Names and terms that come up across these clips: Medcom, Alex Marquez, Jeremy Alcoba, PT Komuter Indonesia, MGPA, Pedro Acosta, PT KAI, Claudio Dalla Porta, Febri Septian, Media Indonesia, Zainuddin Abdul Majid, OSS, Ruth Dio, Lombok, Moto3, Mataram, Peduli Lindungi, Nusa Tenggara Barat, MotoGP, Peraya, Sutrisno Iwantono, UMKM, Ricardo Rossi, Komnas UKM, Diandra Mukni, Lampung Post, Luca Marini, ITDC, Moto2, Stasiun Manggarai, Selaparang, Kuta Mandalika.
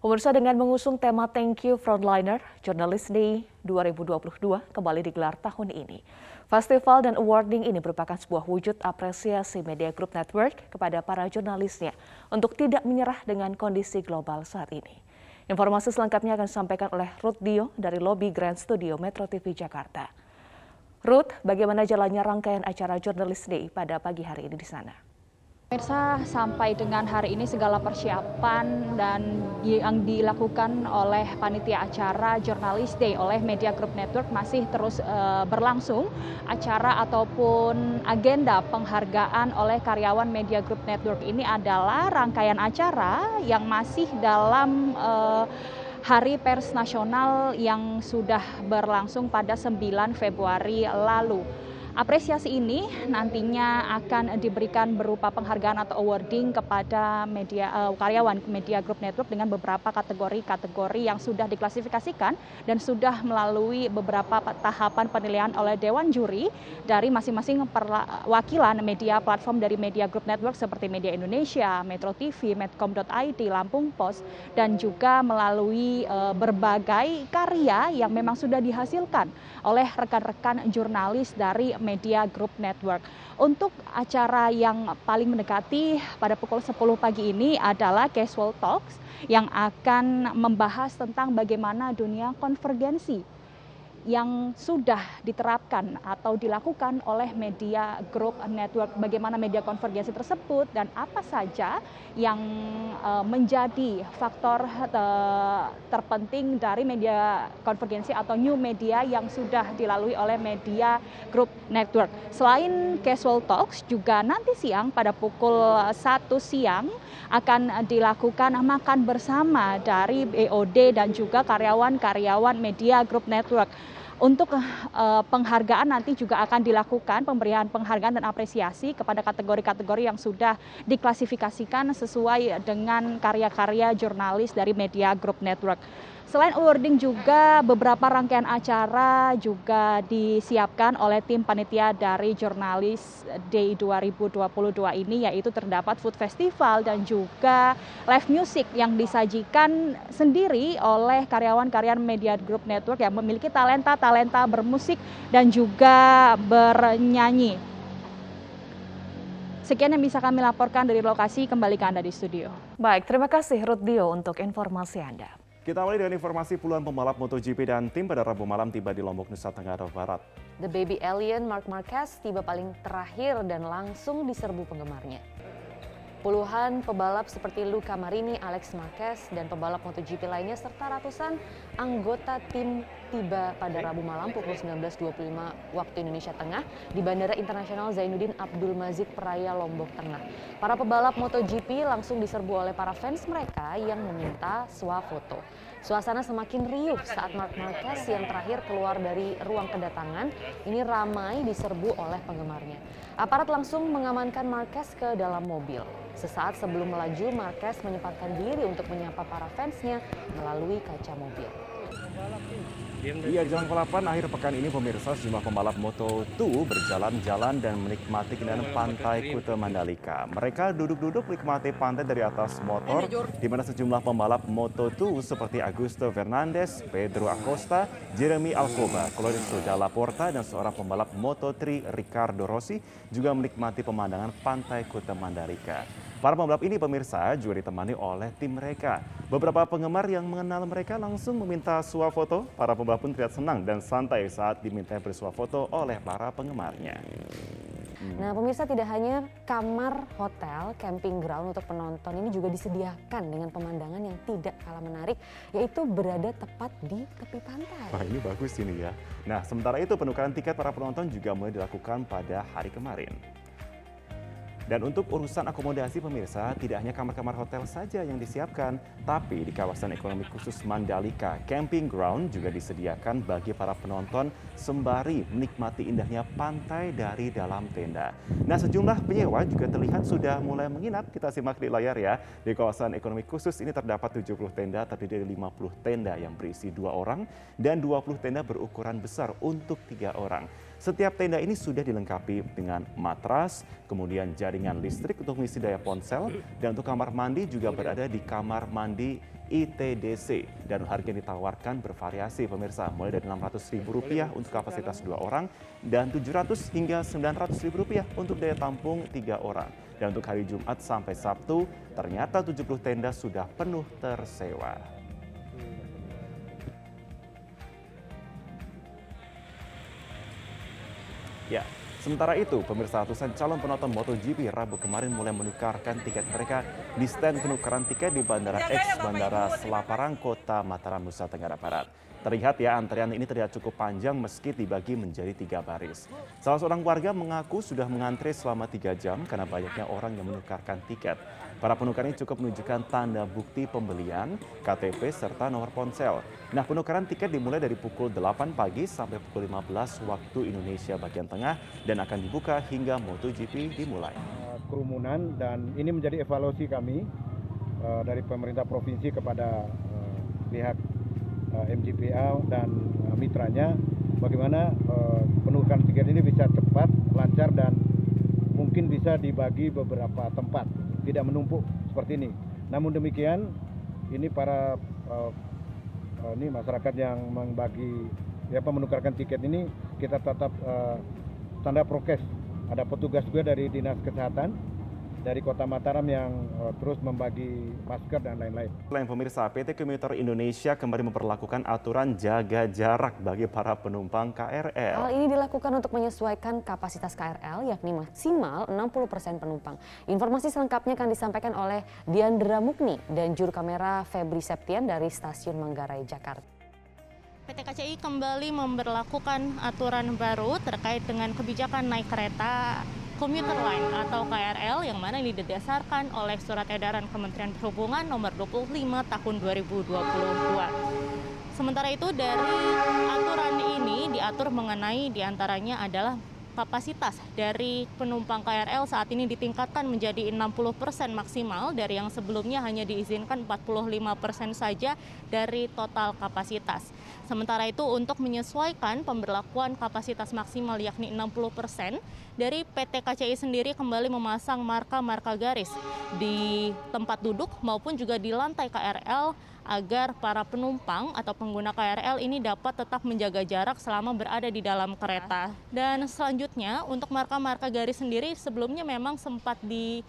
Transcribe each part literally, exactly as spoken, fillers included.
Pemirsa, dengan mengusung tema Thank You Frontliner, Journalist Day dua ribu dua puluh dua kembali digelar tahun ini. Festival dan awarding ini merupakan sebuah wujud apresiasi Media Group Network kepada para jurnalisnya untuk tidak menyerah dengan kondisi global saat ini. Informasi selengkapnya akan disampaikan oleh Ruth Dio dari lobi Grand Studio Metro T V Jakarta. Ruth, bagaimana jalannya rangkaian acara Journalist Day pada pagi hari ini di sana? Pemirsa, sampai dengan hari ini segala persiapan dan yang dilakukan oleh panitia acara Journalist Day oleh Media Group Network masih terus uh, berlangsung. Acara ataupun agenda penghargaan oleh karyawan Media Group Network ini adalah rangkaian acara yang masih dalam uh, Hari Pers Nasional yang sudah berlangsung pada sembilan Februari lalu. Apresiasi ini nantinya akan diberikan berupa penghargaan atau awarding kepada media uh, karyawan Media Group Network dengan beberapa kategori-kategori yang sudah diklasifikasikan dan sudah melalui beberapa tahapan penilaian oleh Dewan Juri dari masing-masing perwakilan media platform dari Media Group Network seperti Media Indonesia, Metro T V, Medcom dot I D, Lampung Post, dan juga melalui uh, berbagai karya yang memang sudah dihasilkan oleh rekan-rekan jurnalis dari Media Group Network. Untuk acara yang paling mendekati pada pukul sepuluh pagi ini adalah Casual Talks yang akan membahas tentang bagaimana dunia konvergensi yang sudah diterapkan atau dilakukan oleh Media Group Network, bagaimana media konvergensi tersebut dan apa saja yang menjadi faktor terpenting dari media konvergensi atau new media yang sudah dilalui oleh Media Group Network. Selain Casual Talks, juga nanti siang pada pukul satu siang akan dilakukan makan bersama dari B O D dan juga karyawan-karyawan Media Group Network. Untuk uh, penghargaan nanti juga akan dilakukan pemberian penghargaan dan apresiasi kepada kategori-kategori yang sudah diklasifikasikan sesuai dengan karya-karya jurnalis dari Media Group Network. Selain awarding juga beberapa rangkaian acara juga disiapkan oleh tim panitia dari Journalist Day dua ribu dua puluh dua ini, yaitu terdapat food festival dan juga live music yang disajikan sendiri oleh karyawan-karyawan Media Group Network yang memiliki talenta-talenta talenta bermusik dan juga bernyanyi. Sekian yang bisa kami laporkan dari lokasi, kembali ke Anda di studio. Baik, terima kasih Ruth Dio untuk informasi Anda. Kita awali dengan informasi puluhan pembalap MotoGP dan tim pada Rabu malam tiba di Lombok, Nusa Tenggara Barat. The Baby Alien Mark Marquez tiba paling terakhir dan langsung diserbu penggemarnya. Puluhan pebalap seperti Luca Marini, Alex Marquez, dan pebalap MotoGP lainnya serta ratusan anggota tim tiba pada Rabu malam pukul sembilan belas dua puluh lima waktu Indonesia Tengah di Bandara Internasional Zainuddin Abdul Majid, Peraya, Lombok Tengah. Para pebalap MotoGP langsung diserbu oleh para fans mereka yang meminta swafoto. Suasana semakin riuh saat Mark Marquez yang terakhir keluar dari ruang kedatangan ini ramai diserbu oleh penggemarnya. Aparat langsung mengamankan Marquez ke dalam mobil. Sesaat sebelum melaju, Marquez menyempatkan diri untuk menyapa para fansnya melalui kaca mobil. Di ajang balapan akhir pekan ini, pemirsa, sejumlah pembalap Moto dua berjalan-jalan dan menikmati keindahan pantai Kuta Mandalika. Mereka duduk-duduk menikmati pantai dari atas motor, di mana sejumlah pembalap Moto dua seperti Augusto Fernandez, Pedro Acosta, Jeremy Alcoba, Claudio Dalla Porta, dan seorang pembalap Moto tiga Ricardo Rossi juga menikmati pemandangan pantai Kuta Mandalika. Para pembalap ini, pemirsa, juga ditemani oleh tim mereka. Beberapa penggemar yang mengenal mereka langsung meminta swafoto. Para pembalap pun terlihat senang dan santai saat diminta berswafoto oleh para penggemarnya. Nah, pemirsa, tidak hanya kamar hotel, camping ground untuk penonton ini juga disediakan dengan pemandangan yang tidak kalah menarik, yaitu berada tepat di tepi pantai. Wah, ini bagus ini ya. Nah, sementara itu penukaran tiket para penonton juga mulai dilakukan pada hari kemarin. Dan untuk urusan akomodasi, pemirsa, tidak hanya kamar-kamar hotel saja yang disiapkan, tapi di kawasan ekonomi khusus Mandalika, camping ground juga disediakan bagi para penonton sembari menikmati indahnya pantai dari dalam tenda. Nah, sejumlah penyewa juga terlihat sudah mulai menginap. Kita simak di layar ya. Di kawasan ekonomi khusus ini terdapat tujuh puluh tenda, terdiri dari lima puluh tenda yang berisi dua orang dan dua puluh tenda berukuran besar untuk tiga orang. Setiap tenda ini sudah dilengkapi dengan matras, kemudian jaringan listrik untuk mengisi daya ponsel, dan untuk kamar mandi juga berada di kamar mandi I T D C, dan harga yang ditawarkan bervariasi pemirsa, mulai dari enam ratus ribu rupiah untuk kapasitas dua orang dan tujuh ratus hingga sembilan ratus ribu rupiah untuk daya tampung tiga orang. Dan untuk hari Jumat sampai Sabtu ternyata tujuh puluh tenda sudah penuh tersewa. Ya. Sementara itu, pemirsa, ratusan calon penonton MotoGP Rabu kemarin mulai menukarkan tiket mereka di stand penukaran tiket di Bandara X Bandara Selaparang, Kota Mataram, Nusa Tenggara Barat. Terlihat ya, antrean ini terlihat cukup panjang meski dibagi menjadi tiga baris. Salah seorang warga mengaku sudah mengantre selama tiga jam karena banyaknya orang yang menukarkan tiket. Para penukar ini cukup menunjukkan tanda bukti pembelian, K T P, serta nomor ponsel. Nah, penukaran tiket dimulai dari pukul delapan pagi sampai pukul lima belas waktu Indonesia bagian tengah dan akan dibuka hingga MotoGP dimulai. Kerumunan, dan ini menjadi evaluasi kami uh, dari pemerintah provinsi kepada uh, pihak uh, M G P A dan uh, mitranya, bagaimana uh, penukaran tiket ini bisa cepat, lancar, dan mungkin bisa dibagi beberapa tempat, tidak menumpuk seperti ini. Namun demikian, ini para uh, uh, ini masyarakat yang membagi, ya, menukarkan tiket ini kita tetap uh, tanda prokes. Ada petugas juga dari Dinas Kesehatan dari Kota Mataram yang uh, terus membagi masker dan lain-lain. Selain pemirsa, P T Komuter Indonesia kembali memperlakukan aturan jaga jarak bagi para penumpang K R L. Hal ini dilakukan untuk menyesuaikan kapasitas K R L, yakni maksimal enam puluh persen penumpang. Informasi selengkapnya akan disampaikan oleh Diandra Mukni dan juru kamera Febri Septian dari Stasiun Manggarai, Jakarta. P T K A I kembali memberlakukan aturan baru terkait dengan kebijakan naik kereta Commuter Line atau K R L yang mana ini didasarkan oleh Surat Edaran Kementerian Perhubungan nomor dua puluh lima tahun dua ribu dua puluh dua. Sementara itu, dari aturan ini diatur mengenai diantaranya adalah kapasitas dari penumpang K R L saat ini ditingkatkan menjadi enam puluh persen maksimal dari yang sebelumnya hanya diizinkan empat puluh lima persen saja dari total kapasitas. Sementara itu, untuk menyesuaikan pemberlakuan kapasitas maksimal yakni enam puluh persen, dari P T K A I sendiri kembali memasang marka-marka garis di tempat duduk maupun juga di lantai K R L agar para penumpang atau pengguna K R L ini dapat tetap menjaga jarak selama berada di dalam kereta. Dan selanjutnya, untuk marka-marka garis sendiri sebelumnya memang sempat di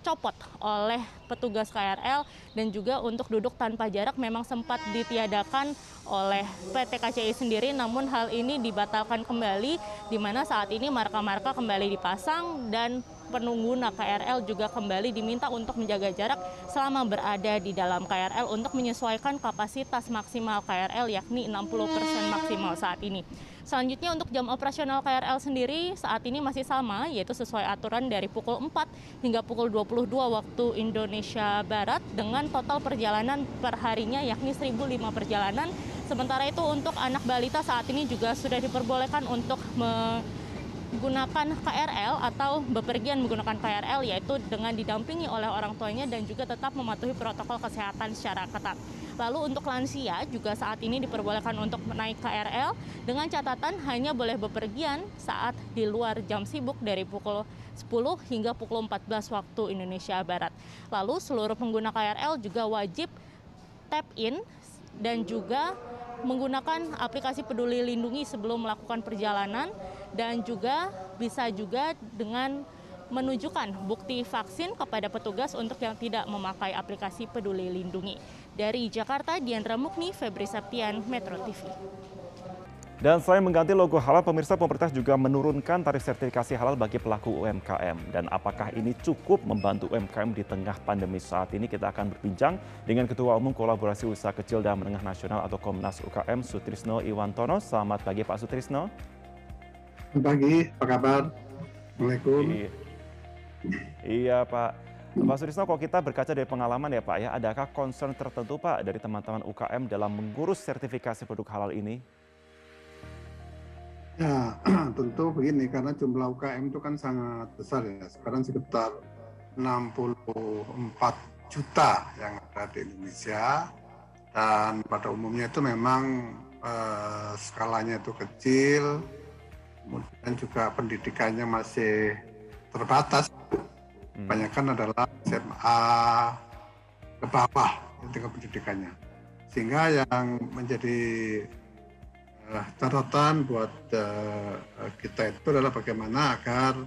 dicopot oleh petugas K R L, dan juga untuk duduk tanpa jarak memang sempat ditiadakan oleh P T K A I sendiri, namun hal ini dibatalkan kembali di mana saat ini marka-marka kembali dipasang dan pengguna K R L juga kembali diminta untuk menjaga jarak selama berada di dalam K R L untuk menyesuaikan kapasitas maksimal K R L yakni enam puluh persen maksimal saat ini. Selanjutnya, untuk jam operasional K R L sendiri saat ini masih sama, yaitu sesuai aturan dari pukul empat hingga pukul dua puluh dua waktu Indonesia Barat dengan total perjalanan perharinya yakni seribu lima perjalanan. Sementara itu, untuk anak balita saat ini juga sudah diperbolehkan untuk menggunakan K R L atau bepergian menggunakan K R L, yaitu dengan didampingi oleh orang tuanya dan juga tetap mematuhi protokol kesehatan secara ketat. Lalu untuk lansia juga saat ini diperbolehkan untuk naik K R L dengan catatan hanya boleh bepergian saat di luar jam sibuk dari pukul sepuluh hingga pukul empat belas waktu Indonesia Barat. Lalu seluruh pengguna K R L juga wajib tap in dan juga menggunakan aplikasi Peduli Lindungi sebelum melakukan perjalanan, dan juga bisa juga dengan menunjukkan bukti vaksin kepada petugas untuk yang tidak memakai aplikasi Peduli Lindungi. Dari Jakarta, Diandra Mukni, Febri Septian, Metro T V. Dan selain mengganti logo halal, pemirsa, pemerintah juga menurunkan tarif sertifikasi halal bagi pelaku U M K M. Dan apakah ini cukup membantu U M K M di tengah pandemi saat ini? Kita akan berbincang dengan Ketua Umum Kolaborasi Usaha Kecil dan Menengah Nasional atau Komnas U K M, Sutrisno Iwantono. Selamat pagi, Pak Sutrisno. Selamat pagi, apa kabar? Assalamualaikum. Iya. Iya Pak. Pak Sutrisno, kalau kita berkaca dari pengalaman ya Pak ya, adakah concern tertentu Pak dari teman-teman U K M dalam mengurus sertifikasi produk halal ini? Ya tentu begini, karena jumlah U K M itu kan sangat besar ya. Sekarang sekitar enam puluh empat juta yang ada di Indonesia, dan pada umumnya itu memang eh, skalanya itu kecil, kemudian juga pendidikannya masih terbatas, kebanyakan adalah S M A ke bawah tingkat pendidikannya. Sehingga yang menjadi uh, catatan buat uh, kita itu adalah bagaimana agar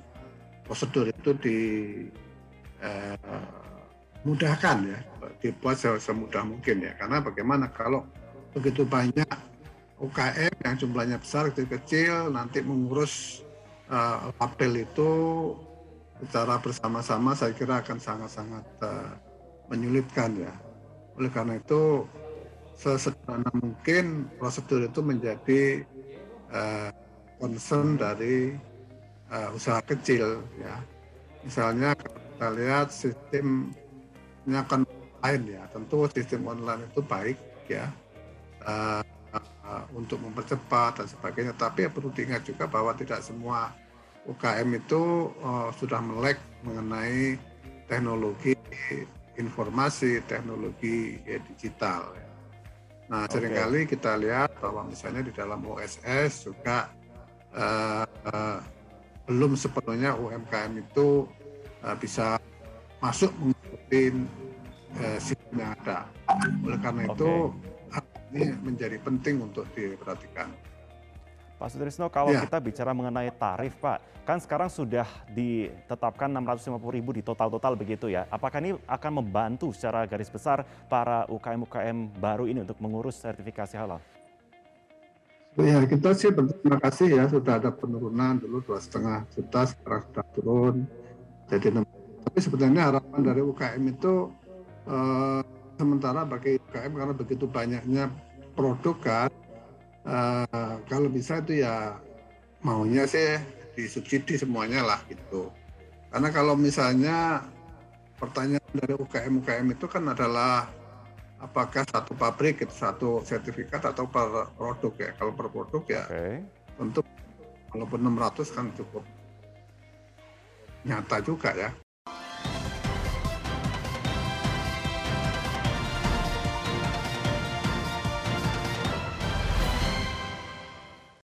prosedur itu dimudahkan uh, ya, dibuat semudah mungkin ya. Karena bagaimana kalau begitu banyak U K M yang jumlahnya besar, kecil-kecil, nanti mengurus uh, label itu secara bersama-sama saya kira akan sangat-sangat uh, menyulitkan ya. Oleh karena itu sesederhana mungkin prosedur itu menjadi uh, concern dari uh, usaha kecil ya. Misalnya kita lihat sistemnya kan online ya, tentu sistem online itu baik ya uh, uh, untuk mempercepat dan sebagainya. Tapi ya perlu diingat juga bahwa tidak semua U K M itu uh, sudah melek mengenai teknologi informasi, teknologi ya, digital. Ya. Nah, okay. Seringkali kita lihat bahwa misalnya di dalam O S S juga uh, uh, belum sepenuhnya U M K M itu uh, bisa masuk mengikuti uh, sistem yang ada. Oleh karena okay. itu, hal ini menjadi penting untuk diperhatikan. Pak Sutrisno, kalau ya. kita bicara mengenai tarif, Pak, kan sekarang sudah ditetapkan enam ratus lima puluh ribu di total-total begitu ya. Apakah ini akan membantu secara garis besar para U K M U K M baru ini untuk mengurus sertifikasi halal? Ya, kita sih berterima kasih ya, sudah ada penurunan dulu dua koma lima juta, sekarang sudah turun jadi enam. Tapi sebenarnya harapan dari U K M itu eh, sementara bagi U K M karena begitu banyaknya produk kan, Uh, kalau bisa itu ya maunya sih disubsidi semuanya lah gitu. Karena kalau misalnya pertanyaan dari U K M U K M itu kan adalah apakah satu pabrik itu satu sertifikat atau per produk ya. Kalau per produk ya okay. tentu walaupun enam ratus kan cukup nyata juga ya.